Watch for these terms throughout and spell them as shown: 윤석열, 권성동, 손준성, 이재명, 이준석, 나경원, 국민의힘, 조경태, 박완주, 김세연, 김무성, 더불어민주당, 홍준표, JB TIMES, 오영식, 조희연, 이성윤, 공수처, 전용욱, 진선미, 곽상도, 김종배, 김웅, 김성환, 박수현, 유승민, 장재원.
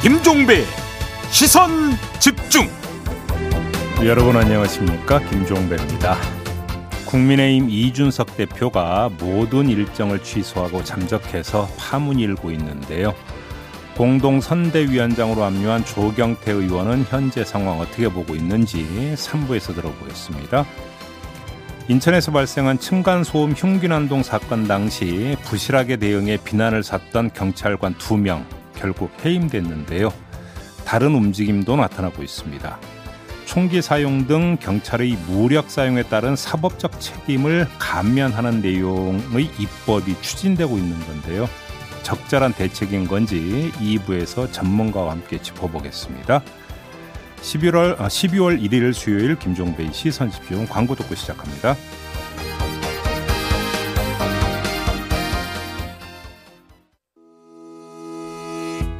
김종배 시선 집중. 여러분 안녕하십니까, 김종배입니다. 국민의힘 이준석 대표가 모든 일정을 취소하고 잠적해서 파문이 일고 있는데요. 공동선대위원장으로 합류한 조경태 의원은 현재 상황 어떻게 보고 있는지 3부에서 들어보겠습니다. 인천에서 발생한 층간소음 흉균안동 사건 당시 부실하게 대응해 비난을 샀던 경찰관 2명 결국 해임됐는데요. 다른 움직임도 나타나고 있습니다. 총기 사용 등 경찰의 무력 사용에 따른 사법적 책임을 감면하는 내용의 입법이 추진되고 있는 건데요. 적절한 대책인 건지 2부에서 전문가와 함께 짚어보겠습니다. 12월 1일 수요일 김종배의 시선집중, 광고 듣고 시작합니다.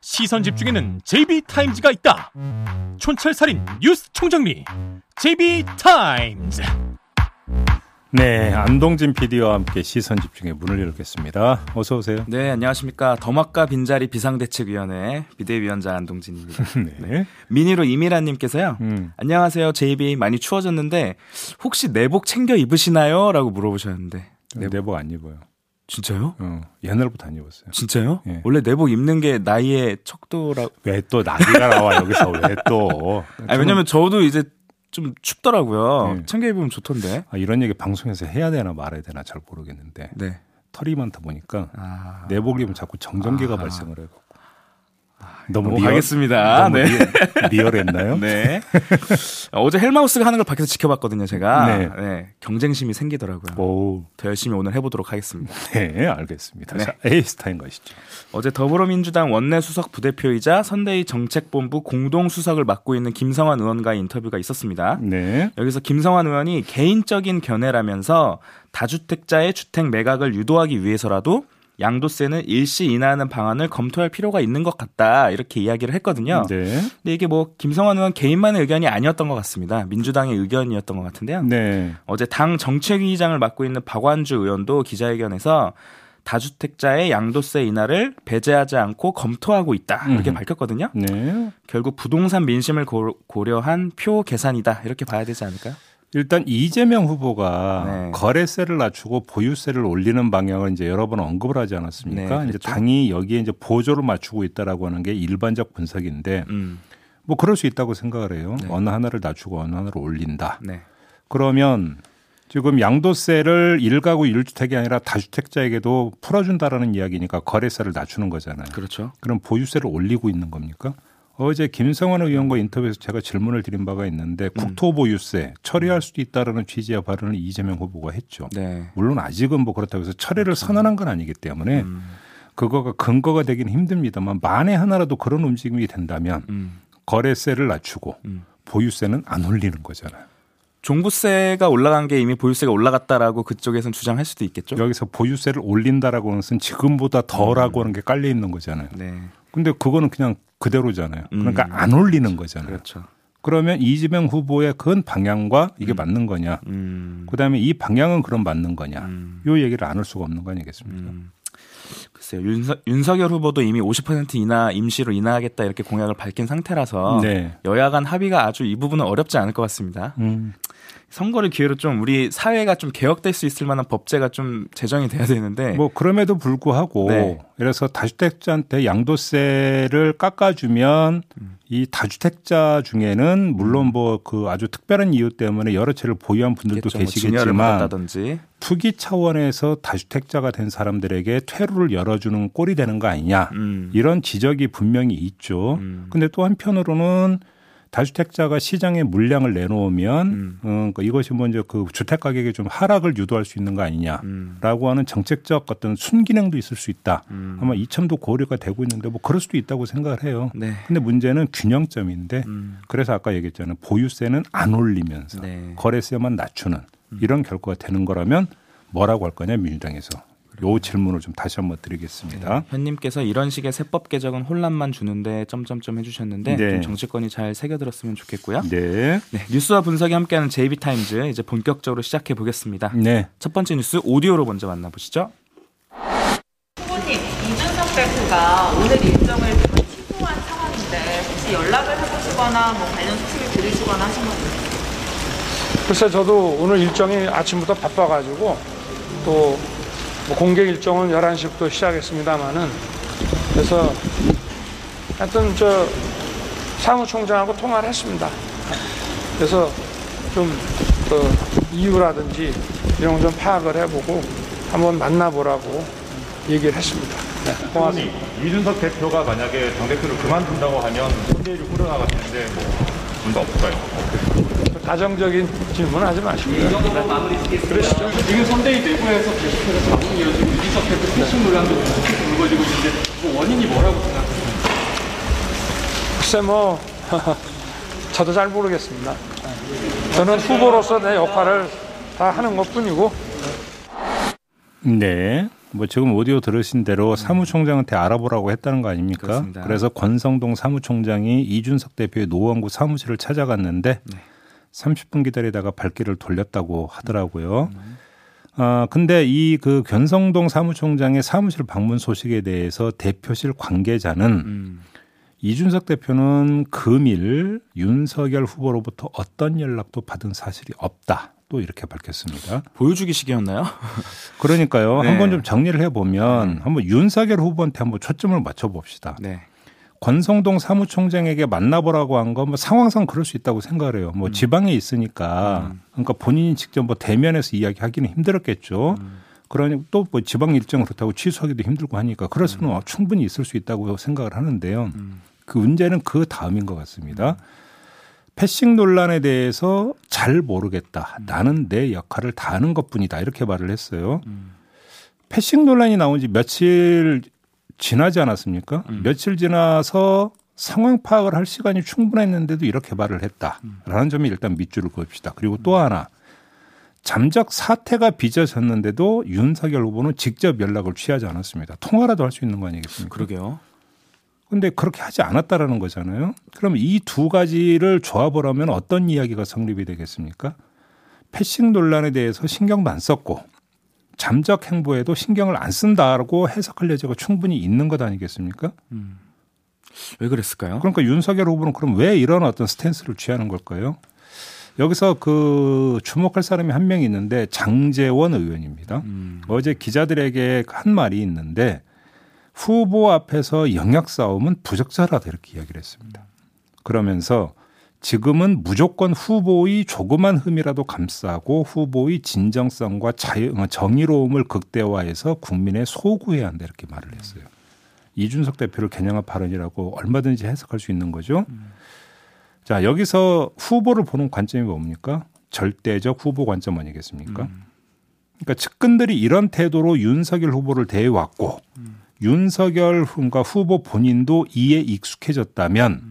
시선집중에는 JB 타임즈가 있다. 촌철살인 뉴스 총정리 JB 타임즈. 네, 안동진 PD와 함께 시선집중의 문을 열겠습니다. 어서 오세요. 네, 안녕하십니까. 더마카 빈자리 비상대책위원회 비대위원장 안동진입니다. 네. 미니로 이미라님께서요. 안녕하세요. JB 많이 추워졌는데 혹시 내복 챙겨 입으시나요? 라고 물어보셨는데 내복 안 입어요. 진짜요? 옛날부터 안 입었어요. 진짜요? 예. 원래 내복 입는 게 나이의 척도라. 왜 또 나이가 나와 여기서 왜 또? 아 왜냐면 저도 이제 좀 춥더라고요. 예. 챙겨 입으면 좋던데. 아, 이런 얘기 방송에서 해야 되나 말아야 되나 잘 모르겠는데. 네. 털이 많다 보니까 내복 입으면 자꾸 정전기가 발생을 해요. 너무 리얼하겠습니다. 네. 리얼했나요? 네. 어제 헬마우스가 하는 걸 밖에서 지켜봤거든요, 제가. 네. 네. 경쟁심이 생기더라고요. 오. 더 열심히 오늘 해보도록 하겠습니다. 네, 알겠습니다. 네. 자, 에이스타인 것이죠. 어제 더불어민주당 원내수석 부대표이자 선대위 정책본부 공동수석을 맡고 있는 김성환 의원과의 인터뷰가 있었습니다. 네. 여기서 김성환 의원이 개인적인 견해라면서 다주택자의 주택 매각을 유도하기 위해서라도 양도세는 일시 인하하는 방안을 검토할 필요가 있는 것 같다, 이렇게 이야기를 했거든요. 네. 근데 이게 뭐 김성환 의원 개인만의 의견이 아니었던 것 같습니다. 민주당의 의견이었던 것 같은데요. 네. 어제 당 정책위의장을 맡고 있는 박완주 의원도 기자회견에서 다주택자의 양도세 인하를 배제하지 않고 검토하고 있다, 이렇게 밝혔거든요. 네. 결국 부동산 민심을 고려한 표 계산이다, 이렇게 봐야 되지 않을까요? 일단 이재명 후보가 네. 거래세를 낮추고 보유세를 올리는 방향을 이제 여러 번 언급을 하지 않았습니까? 네, 그렇죠. 이제 당이 여기에 이제 보조를 맞추고 있다라고 하는 게 일반적 분석인데 뭐 그럴 수 있다고 생각을 해요. 네. 어느 하나를 낮추고 어느 하나를 올린다. 네. 그러면 지금 양도세를 1가구 1주택이 아니라 다주택자에게도 풀어준다라는 이야기니까 거래세를 낮추는 거잖아요. 그렇죠. 그럼 보유세를 올리고 있는 겁니까? 어제 김성환 의원과 인터뷰에서 제가 질문을 드린 바가 있는데 국토보유세 철회할 수도 있다라는 취지의 발언을 이재명 후보가 했죠. 네. 물론 아직은 뭐 그렇다고 해서 철회를 선언한 건 아니기 때문에 그거가 근거가 되기는 힘듭니다만 만에 하나라도 그런 움직임이 된다면 거래세를 낮추고 보유세는 안 올리는 거잖아요. 종부세가 올라간 게 이미 보유세가 올라갔다라고 그쪽에서는 주장할 수도 있겠죠. 여기서 보유세를 올린다라고 하는 것은 지금보다 더라고 하는 게 깔려 있는 거잖아요. 네. 근데 그거는 그냥 그대로잖아요. 그러니까 안 올리는 거잖아요. 그렇죠. 그러면 이재명 후보의 그 방향과 이게 맞는 거냐. 그다음에 이 방향은 그럼 맞는 거냐. 이 얘기를 안 할 수가 없는 거 아니겠습니까? 글쎄요. 윤석열 후보도 이미 50% 인하, 임시로 인하하겠다 이렇게 공약을 밝힌 상태라서 네. 여야 간 합의가 아주 이 부분은 어렵지 않을 것 같습니다. 선거를 기회로 좀 우리 사회가 좀 개혁될 수 있을 만한 법제가 좀 제정이 돼야 되는데 뭐 그럼에도 불구하고 네. 그래서 다주택자한테 양도세를 깎아주면 이 다주택자 중에는 물론 뭐 그 아주 특별한 이유 때문에 여러 채를 보유한 분들도 계시겠지만 투기 차원에서 다주택자가 된 사람들에게 퇴로를 열어주는 꼴이 되는 거 아니냐 이런 지적이 분명히 있죠. 근데 또 한편으로는 다주택자가 시장에 물량을 내놓으면 그러니까 이것이 먼저 그 주택 가격에 좀 하락을 유도할 수 있는 거 아니냐라고 하는 정책적 어떤 순기능도 있을 수 있다. 아마 이참도 고려가 되고 있는데 뭐 그럴 수도 있다고 생각을 해요. 네. 근데 문제는 균형점인데 그래서 아까 얘기했잖아요. 보유세는 안 올리면서 네. 거래세만 낮추는 이런 결과가 되는 거라면 뭐라고 할 거냐 민주당에서. 요 질문을 좀 다시 한번 드리겠습니다. 네, 현님께서 이런 식의 세법 개정은 혼란만 주는데 점점점 해주셨는데 네. 좀 정치권이 잘 새겨들었으면 좋겠고요. 네. 네, 뉴스와 분석이 함께하는 JB 타임즈 이제 본격적으로 시작해 보겠습니다. 네. 첫 번째 뉴스 오디오로 먼저 만나보시죠. 후보님 이준석 대표가 오늘 일정을 취소한 상황인데 혹시 연락을 해보시거나 뭐 관련 소식을 들으시거나 하신 건가요? 글쎄 저도 오늘 일정이 아침부터 바빠가지고 또 뭐 공개 일정은 11시부터 시작했습니다만은 그래서 하여튼 저 사무총장하고 통화를 했습니다. 그래서 좀 이유라든지 이런 거 좀 파악을 해보고 한번 만나보라고 얘기를 했습니다. 네. 이준석 대표가 만약에 당대표를 그만둔다고 하면 손대를 끌어나갈 텐데 뭐 없을까요? 가정적인 질문은 하지 마십니다. 이 정도로 마무리 짓겠습니다. 그러시죠. 지금 선대위 내부에서 계속해서 자국 이어지고 이준석 대표 패싱 논란도 계속 불거지고 있는데 뭐 원인이 뭐라고 생각하세요? 글쎄 뭐 저도 잘 모르겠습니다. 저는 후보로서 내 역할을 다 하는 것뿐이고. 네. 뭐 지금 오디오 들으신 대로 사무총장한테 알아보라고 했다는 거 아닙니까? 그렇습니다. 그래서 권성동 사무총장이 이준석 대표의 노원구 사무실을 찾아갔는데 30분 기다리다가 발길을 돌렸다고 하더라고요. 아, 근데 이 그 권성동 사무총장의 사무실 방문 소식에 대해서 대표실 관계자는 이준석 대표는 금일 윤석열 후보로부터 어떤 연락도 받은 사실이 없다. 또 이렇게 밝혔습니다. 보여주기식이었나요? 그러니까요. 네. 한번 좀 정리를 해보면 한번 윤석열 후보한테 한번 초점을 맞춰봅시다. 네. 권성동 사무총장에게 만나보라고 한 건 뭐 상황상 그럴 수 있다고 생각을 해요. 뭐 지방에 있으니까 그러니까 본인이 직접 뭐 대면에서 이야기하기는 힘들었겠죠. 그러니 또 뭐 지방 일정 그렇다고 취소하기도 힘들고 하니까 그럴 수는 충분히 있을 수 있다고 생각을 하는데요. 그 문제는 그 다음인 것 같습니다. 패싱 논란에 대해서 잘 모르겠다. 나는 내 역할을 다 하는 것뿐이다. 이렇게 말을 했어요. 패싱 논란이 나온 지 며칠 지나지 않았습니까? 며칠 지나서 상황 파악을 할 시간이 충분했는데도 이렇게 말을 했다라는 점이 일단 밑줄을 그읍시다. 그리고 또 하나 잠적 사태가 빚어졌는데도 윤석열 후보는 직접 연락을 취하지 않았습니다. 통화라도 할 수 있는 거 아니겠습니까? 그러게요. 그런데 그렇게 하지 않았다라는 거잖아요. 그럼 이 두 가지를 조합을 하면 어떤 이야기가 성립이 되겠습니까? 패싱 논란에 대해서 신경도 안 썼고 잠적 행보에도 신경을 안 쓴다라고 해석할 여지가 충분히 있는 것 아니겠습니까? 왜 그랬을까요? 그러니까 윤석열 후보는 그럼 왜 이런 어떤 스탠스를 취하는 걸까요? 여기서 그 주목할 사람이 한 명 있는데 장재원 의원입니다. 어제 기자들에게 한 말이 있는데 후보 앞에서 영역 싸움은 부적절하다 이렇게 이야기를 했습니다. 그러면서 지금은 무조건 후보의 조그만 흠이라도 감싸고 후보의 진정성과 정의로움을 극대화해서 국민에 소구해야 한다 이렇게 말을 했어요. 이준석 대표를 겨냥한 발언이라고 얼마든지 해석할 수 있는 거죠. 자, 여기서 후보를 보는 관점이 뭡니까? 절대적 후보 관점 아니겠습니까? 그러니까 측근들이 이런 태도로 윤석열 후보를 대해왔고 윤석열 후보 본인도 이에 익숙해졌다면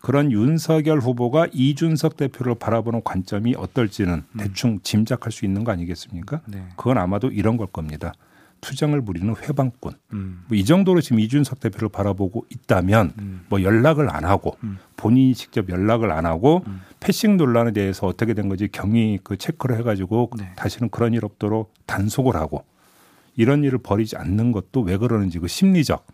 그런 윤석열 후보가 이준석 대표를 바라보는 관점이 어떨지는 대충 짐작할 수 있는 거 아니겠습니까? 네. 그건 아마도 이런 걸 겁니다. 투정을 부리는 회방꾼. 뭐 이 정도로 지금 이준석 대표를 바라보고 있다면 뭐 연락을 안 하고 본인이 직접 연락을 안 하고 패싱 논란에 대해서 어떻게 된 건지 경위 그 체크를 해가지고 네. 다시는 그런 일 없도록 단속을 하고 이런 일을 벌이지 않는 것도 왜 그러는지 그 심리적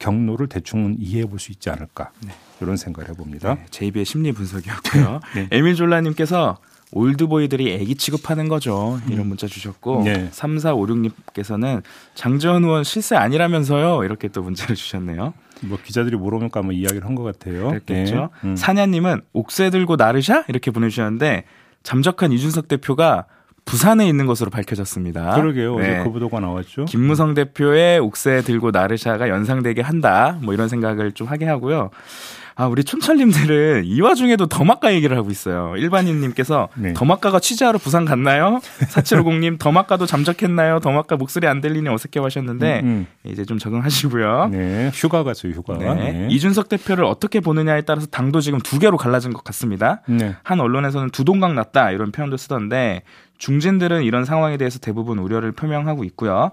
경로를 대충은 이해해 볼 수 있지 않을까. 네. 이런 생각을 해봅니다. 네, JB의 심리 분석이었고요. 네. 에밀졸라님께서 올드보이들이 애기 취급하는 거죠. 이런 문자 주셨고 네. 3456님께서는 장재원 의원 실세 아니라면서요. 이렇게 또 문자를 주셨네요. 뭐 기자들이 물어보니까 아마 이야기를 한 것 같아요. 그렇겠죠. 네. 사냐님은 옥새 들고 나르샤? 이렇게 보내주셨는데 잠적한 이준석 대표가 부산에 있는 것으로 밝혀졌습니다. 그러게요. 어제 네. 그 보도가 나왔죠. 김무성 대표의 옥새 들고 나르샤가 연상되게 한다. 뭐 이런 생각을 좀 하게 하고요. 아, 우리 촌철님들은 이 와중에도 더마카 얘기를 하고 있어요. 일반인님께서 네. 더마카가 취재하러 부산 갔나요? 4750님 더마카도 잠적했나요? 더마카 목소리 안 들리니 어색해 하셨는데 이제 좀 적응하시고요. 네, 휴가 갔어요. 휴가. 네. 네. 이준석 대표를 어떻게 보느냐에 따라서 당도 지금 두 개로 갈라진 것 같습니다. 네. 한 언론에서는 두 동강 났다 이런 표현도 쓰던데 중진들은 이런 상황에 대해서 대부분 우려를 표명하고 있고요.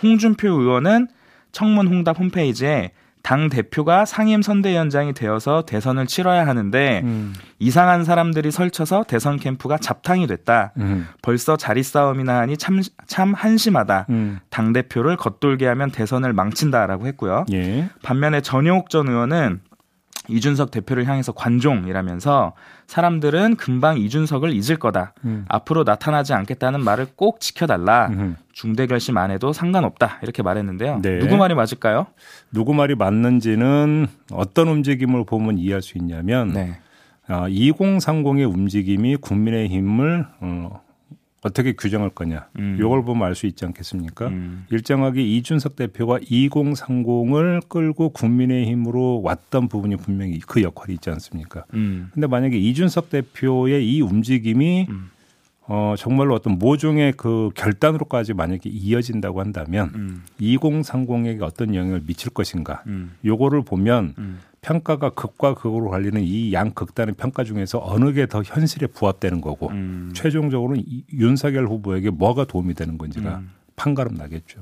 홍준표 의원은 청문홍답 홈페이지에 당 대표가 상임선대위원장이 되어서 대선을 치러야 하는데 이상한 사람들이 설쳐서 대선 캠프가 잡탕이 됐다. 벌써 자리 싸움이나 하니 참 한심하다. 당 대표를 겉돌게 하면 대선을 망친다라고 했고요. 예. 반면에 전용욱 전 의원은 이준석 대표를 향해서 관종이라면서 사람들은 금방 이준석을 잊을 거다. 앞으로 나타나지 않겠다는 말을 꼭 지켜달라. 중대 결심 안 해도 상관없다. 이렇게 말했는데요. 네. 누구 말이 맞을까요? 누구 말이 맞는지는 어떤 움직임을 보면 이해할 수 있냐면 네. 2030의 움직임이 국민의힘을 어떻게 규정할 거냐. 이걸 보면 알 수 있지 않겠습니까? 일정하게 이준석 대표가 2030을 끌고 국민의힘으로 왔던 부분이 분명히 그 역할이 있지 않습니까? 근데 만약에 이준석 대표의 이 움직임이 정말로 어떤 모종의 그 결단으로까지 만약에 이어진다고 한다면 2030에게 어떤 영향을 미칠 것인가. 요거를 보면 평가가 극과 극으로 갈리는 이 양 극단의 평가 중에서 어느 게 더 현실에 부합되는 거고 최종적으로는 윤석열 후보에게 뭐가 도움이 되는 건지가 판가름 나겠죠.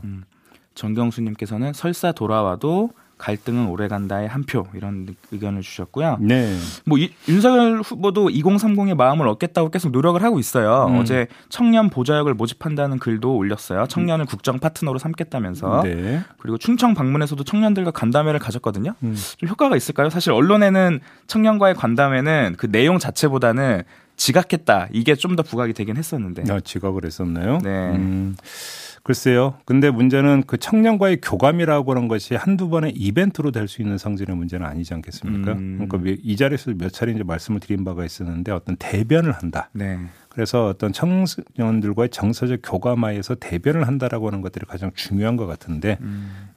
정경수님께서는 설사 돌아와도 갈등은 오래간다의 한 표 이런 의견을 주셨고요. 네. 뭐 윤석열 후보도 2030의 마음을 얻겠다고 계속 노력을 하고 있어요. 어제 청년 보좌역을 모집한다는 글도 올렸어요. 청년을 국정 파트너로 삼겠다면서. 네. 그리고 충청 방문에서도 청년들과 간담회를 가졌거든요. 좀 효과가 있을까요? 사실 언론에는 청년과의 간담회는 그 내용 자체보다는 지각했다. 이게 좀 더 부각이 되긴 했었는데. 아, 지각을 했었나요? 네. 글쎄요. 근데 문제는 그 청년과의 교감이라고 하는 것이 한두 번의 이벤트로 될 수 있는 성질의 문제는 아니지 않겠습니까? 그러니까 이 자리에서 몇 차례 이제 말씀을 드린 바가 있었는데 어떤 대변을 한다. 네. 그래서 어떤 청년들과의 정서적 교감하에서 대변을 한다라고 하는 것들이 가장 중요한 것 같은데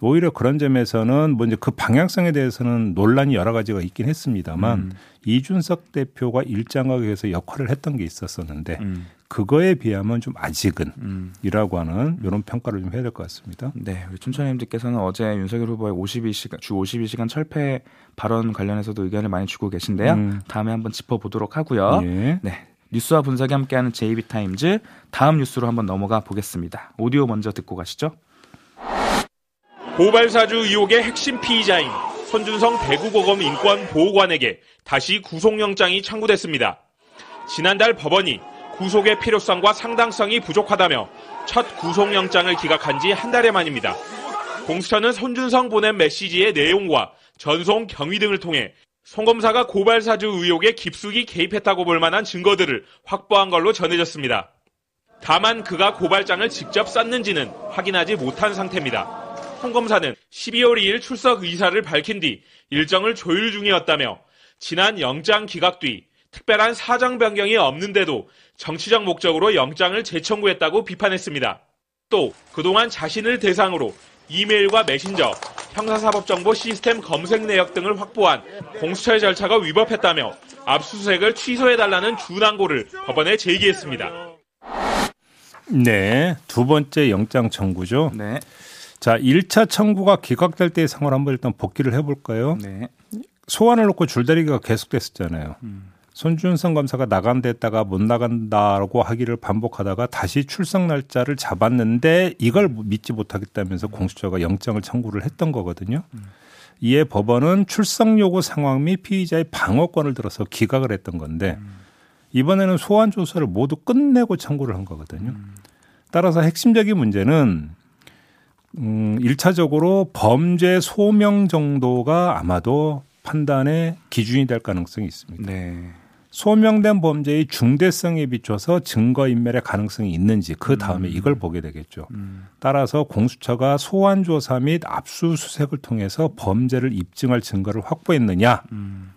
오히려 그런 점에서는 뭐 이제 그 방향성에 대해서는 논란이 여러 가지가 있긴 했습니다만 이준석 대표가 일정하게 해서 역할을 했던 게 있었었는데 그거에 비하면 좀 아직은 이라고 하는 이런 평가를 좀 해야 될 것 같습니다. 네, 우리 춘천님들께서는 어제 윤석열 후보의 주 52시간 철폐 발언 관련해서도 의견을 많이 주고 계신데요. 다음에 한번 짚어보도록 하고요. 예. 네, 뉴스와 분석이 함께하는 JB 타임즈 다음 뉴스로 한번 넘어가 보겠습니다. 오디오 먼저 듣고 가시죠. 고발사주 의혹의 핵심 피의자인 손준성 대구고검 인권보호관에게 다시 구속영장이 청구됐습니다. 지난달 법원이 구속의 필요성과 상당성이 부족하다며 첫 구속영장을 기각한 지 한 달여 만입니다. 공수처는 손준성 보낸 메시지의 내용과 전송 경위 등을 통해 손 검사가 고발사주 의혹에 깊숙이 개입했다고 볼 만한 증거들을 확보한 걸로 전해졌습니다. 다만 그가 고발장을 직접 쌌는지는 확인하지 못한 상태입니다. 손 검사는 12월 2일 출석 의사를 밝힌 뒤 일정을 조율 중이었다며 지난 영장 기각 뒤 특별한 사정 변경이 없는데도 정치적 목적으로 영장을 재청구했다고 비판했습니다. 또 그동안 자신을 대상으로 이메일과 메신저, 형사사법정보 시스템 검색 내역 등을 확보한 공수처의 절차가 위법했다며 압수수색을 취소해달라는 준항고를 법원에 제기했습니다. 네, 두 번째 영장 청구죠. 네. 자, 1차 청구가 기각될 때의 상황을 한번 일단 복기를 해볼까요? 네. 소환을 놓고 줄다리기가 계속됐었잖아요. 손준성 검사가 나간댔다가 못 나간다라고 하기를 반복하다가 다시 출석 날짜를 잡았는데 이걸 믿지 못하겠다면서 공수처가 영장을 청구를 했던 거거든요. 이에 법원은 출석 요구 상황 및 피의자의 방어권을 들어서 기각을 했던 건데 이번에는 소환 조사를 모두 끝내고 청구를 한 거거든요. 따라서 핵심적인 문제는 1차적으로 범죄 소명 정도가 아마도 판단의 기준이 될 가능성이 있습니다. 네. 소명된 범죄의 중대성에 비춰서 증거인멸의 가능성이 있는지 그 다음에 이걸 보게 되겠죠. 따라서 공수처가 소환조사 및 압수수색을 통해서 범죄를 입증할 증거를 확보했느냐.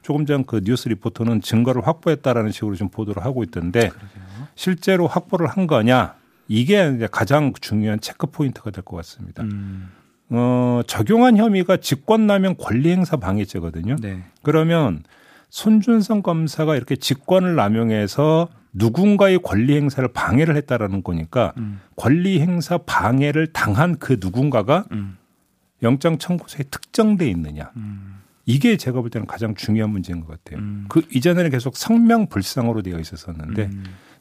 조금 전 그 뉴스 리포터는 증거를 확보했다라는 식으로 좀 보도를 하고 있던데 그러게요. 실제로 확보를 한 거냐. 이게 이제 가장 중요한 체크 포인트가 될 것 같습니다. 적용한 혐의가 직권남용 권리행사 방해죄거든요. 네. 그러면 손준성 검사가 이렇게 직권을 남용해서 누군가의 권리행사를 방해를 했다라는 거니까 권리행사 방해를 당한 그 누군가가 영장 청구서에 특정돼 있느냐. 이게 제가 볼 때는 가장 중요한 문제인 것 같아요. 그 이전에는 계속 성명불상으로 되어 있었었는데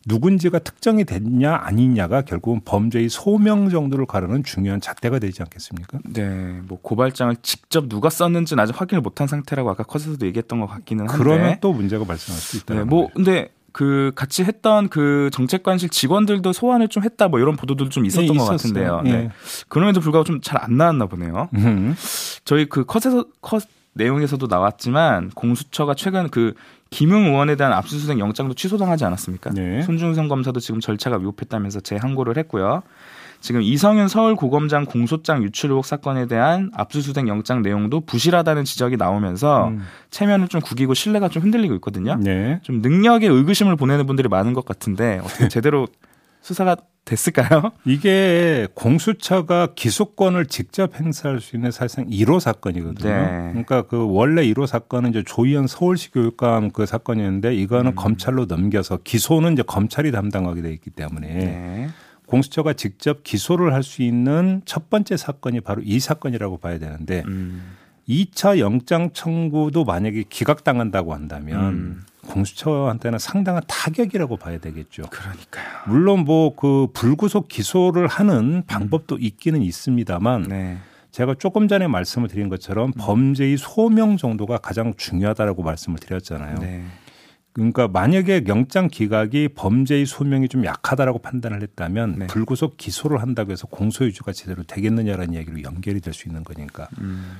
누군지가 특정이 됐냐 아니냐가 결국은 범죄의 소명 정도를 가르는 중요한 잣대가 되지 않겠습니까? 네, 뭐 고발장을 직접 누가 썼는지는 아직 확인을 못한 상태라고 아까 컷에서도 얘기했던 것 같기는 한데 그러면 또 문제가 발생할 수 있다. 네, 뭐 근데 그 같이 했던 그 정책관실 직원들도 소환을 좀 했다 뭐 이런 보도들도 좀 있었던 것 같은데요. 네. 네. 그럼에도 불구하고 좀 잘 안 나왔나 보네요. 저희 그 컷 내용에서도 나왔지만 공수처가 최근 그 김웅 의원에 대한 압수수색 영장도 취소당하지 않았습니까? 네. 손준성 검사도 지금 절차가 위법했다면서 재항고를 했고요. 지금 이성윤 서울고검장 공소장 유출 의혹 사건에 대한 압수수색 영장 내용도 부실하다는 지적이 나오면서 체면을 좀 구기고 신뢰가 좀 흔들리고 있거든요. 네. 좀 능력에 의구심을 보내는 분들이 많은 것 같은데 어떻게 제대로 수사가 됐을까요? 이게 공수처가 기소권을 직접 행사할 수 있는 사실상 1호 사건이거든요. 네. 그러니까 그 원래 1호 사건은 이제 조희연 서울시 교육감 그 사건이었는데 이거는 검찰로 넘겨서 기소는 이제 검찰이 담당하게 돼 있기 때문에 네. 공수처가 직접 기소를 할 수 있는 첫 번째 사건이 바로 이 사건이라고 봐야 되는데 2차 영장 청구도 만약에 기각당한다고 한다면 공수처한테는 상당한 타격이라고 봐야 되겠죠. 그러니까요. 물론 뭐 그 불구속 기소를 하는 방법도 있기는 있습니다만 네. 제가 조금 전에 말씀을 드린 것처럼 범죄의 소명 정도가 가장 중요하다라고 말씀을 드렸잖아요. 네. 그러니까 만약에 영장 기각이 범죄의 소명이 좀 약하다라고 판단을 했다면 네. 불구속 기소를 한다고 해서 공소유지가 제대로 되겠느냐라는 이야기로 연결이 될 수 있는 거니까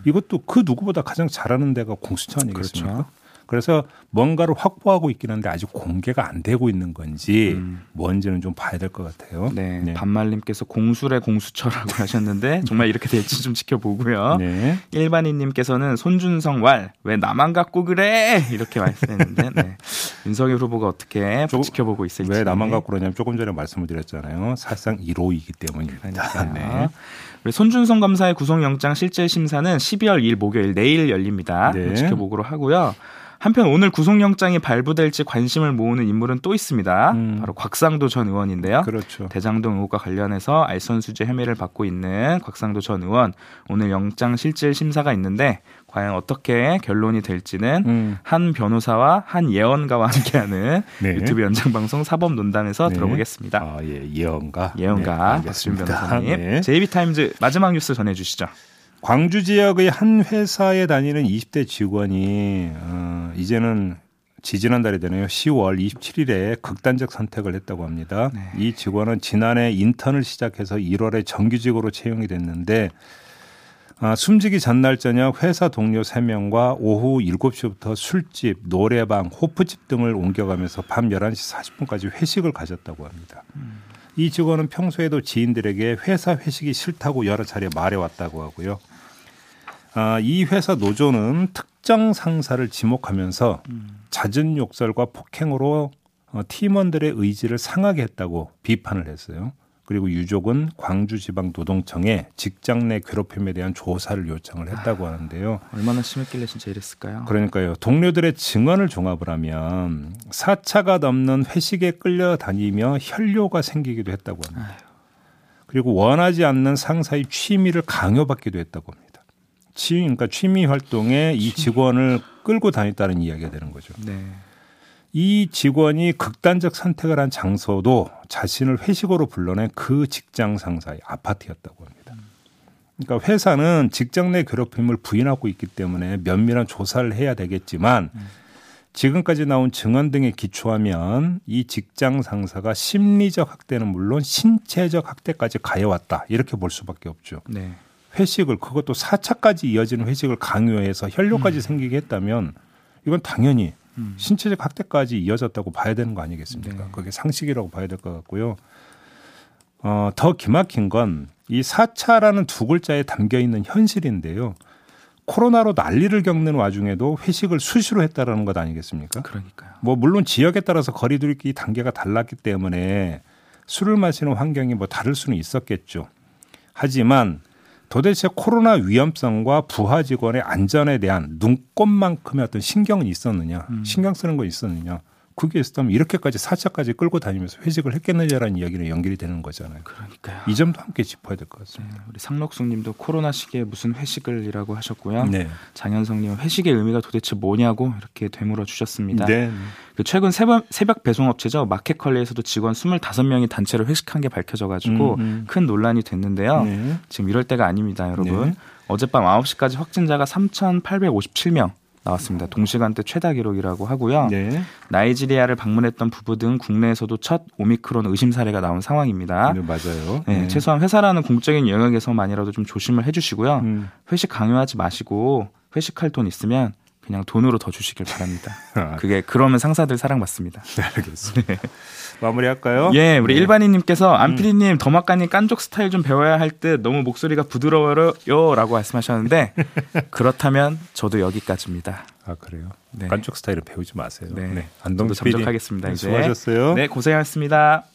이것도 그 누구보다 가장 잘하는 데가 공수처 아니겠습니까? 그렇죠. 그래서 뭔가를 확보하고 있긴 한데 아직 공개가 안 되고 있는 건지 뭔지는 좀 봐야 될 것 같아요. 네, 네. 반말님께서 공수래 공수처라고 하셨는데 정말 이렇게 될지 좀 지켜보고요. 네. 일반인님께서는 손준성 왈 왜 나만 갖고 그래 이렇게 말씀했는데 네. 윤석열 후보가 어떻게 지켜보고 있을지. 왜 나만 갖고 그러냐면 조금 전에 말씀을 드렸잖아요. 사실상 1호이기 때문입니다. 네. 손준성 검사의 구속영장 실질심사는 12월 2일 목요일 내일 열립니다. 네. 지켜보기로 하고요. 한편 오늘 구속영장이 발부될지 관심을 모으는 인물은 또 있습니다. 바로 곽상도 전 의원인데요. 그렇죠. 대장동 의혹과 관련해서 알선수재 혐의를 받고 있는 곽상도 전 의원. 오늘 영장 실질 심사가 있는데 과연 어떻게 결론이 될지는 한 변호사와 한 예언가와 함께하는 네. 유튜브 연장방송 사법논단에서 네. 들어보겠습니다. 아, 예, 예언가 네, 박수현 변호사님. 네. JB 타임즈 마지막 뉴스 전해주시죠. 광주 지역의 한 회사에 다니는 20대 직원이 이제는 지난달에 되네요. 10월 27일에 극단적 선택을 했다고 합니다. 네. 이 직원은 지난해 인턴을 시작해서 1월에 정규직으로 채용이 됐는데 숨지기 전날 저녁 회사 동료 3명과 오후 7시부터 술집, 노래방, 호프집 등을 옮겨가면서 밤 11시 40분까지 회식을 가졌다고 합니다. 이 직원은 평소에도 지인들에게 회사 회식이 싫다고 여러 차례 말해왔다고 하고요. 이 회사 노조는 특정 상사를 지목하면서 잦은 욕설과 폭행으로 팀원들의 의지를 상하게 했다고 비판을 했어요. 그리고 유족은 광주지방노동청에 직장 내 괴롭힘에 대한 조사를 요청을 했다고 하는데요. 얼마나 심했길래 진짜 이랬을까요? 그러니까요. 동료들의 증언을 종합을 하면 4차가 넘는 회식에 끌려다니며 혈뇨가 생기기도 했다고 합니다. 그리고 원하지 않는 상사의 취미를 강요받기도 했다고 합니다. 그러니까 취미 활동에 이 직원을 끌고 다녔다는 이야기가 되는 거죠. 네. 이 직원이 극단적 선택을 한 장소도 자신을 회식으로 불러낸 그 직장 상사의 아파트였다고 합니다. 그러니까 회사는 직장 내 괴롭힘을 부인하고 있기 때문에 면밀한 조사를 해야 되겠지만 지금까지 나온 증언 등에 기초하면 이 직장 상사가 심리적 학대는 물론 신체적 학대까지 가해왔다. 이렇게 볼 수밖에 없죠. 네. 회식을 그것도 4차까지 이어지는 회식을 강요해서 혈뇨까지 생기게 했다면 이건 당연히 신체적 학대까지 이어졌다고 봐야 되는 거 아니겠습니까? 네. 그게 상식이라고 봐야 될 것 같고요. 더 기막힌 건 이 4차라는 두 글자에 담겨있는 현실인데요. 코로나로 난리를 겪는 와중에도 회식을 수시로 했다라는 것 아니겠습니까? 그러니까요. 뭐 물론 지역에 따라서 거리두기 단계가 달랐기 때문에 술을 마시는 환경이 뭐 다를 수는 있었겠죠. 하지만 도대체 코로나 위험성과 부하 직원의 안전에 대한 눈꼽만큼의 어떤 신경은 있었느냐, 신경 쓰는 거 있었느냐. 그게 있었다면 이렇게까지 4차까지 끌고 다니면서 회식을 했겠느냐라는 이야기로 연결이 되는 거잖아요. 그러니까요. 이 점도 함께 짚어야 될 것 같습니다. 네, 우리 상록숙님도 코로나 시기에 무슨 회식을이라고 하셨고요. 네. 장현성님 회식의 의미가 도대체 뭐냐고 이렇게 되물어 주셨습니다. 네. 그 최근 새벽 배송업체죠. 마켓컬리에서도 직원 25명이 단체로 회식한 게 밝혀져가지고 큰 논란이 됐는데요. 네. 지금 이럴 때가 아닙니다, 여러분. 네. 어젯밤 9시까지 확진자가 3,857명. 나왔습니다. 동시간대 최다 기록이라고 하고요. 네. 나이지리아를 방문했던 부부 등 국내에서도 첫 오미크론 의심 사례가 나온 상황입니다. 네, 맞아요. 네, 네. 최소한 회사라는 공적인 영역에서만이라도 좀 조심을 해주시고요. 회식 강요하지 마시고 회식할 돈 있으면 그냥 돈으로 더 주시길 바랍니다. 그게 그러면 상사들 사랑받습니다. 네, 알겠습니다. 네. 마무리할까요? 예, 우리 네. 일반인님께서 안피디님 더마카님 깐족 스타일 좀 배워야 할 듯 너무 목소리가 부드러워요라고 말씀하셨는데 그렇다면 저도 여기까지입니다. 아 그래요? 네. 깐족 스타일을 배우지 마세요. 네, 안동진 PD 잠적하겠습니다. 네, 이제 수고하셨어요. 네, 고생하셨습니다.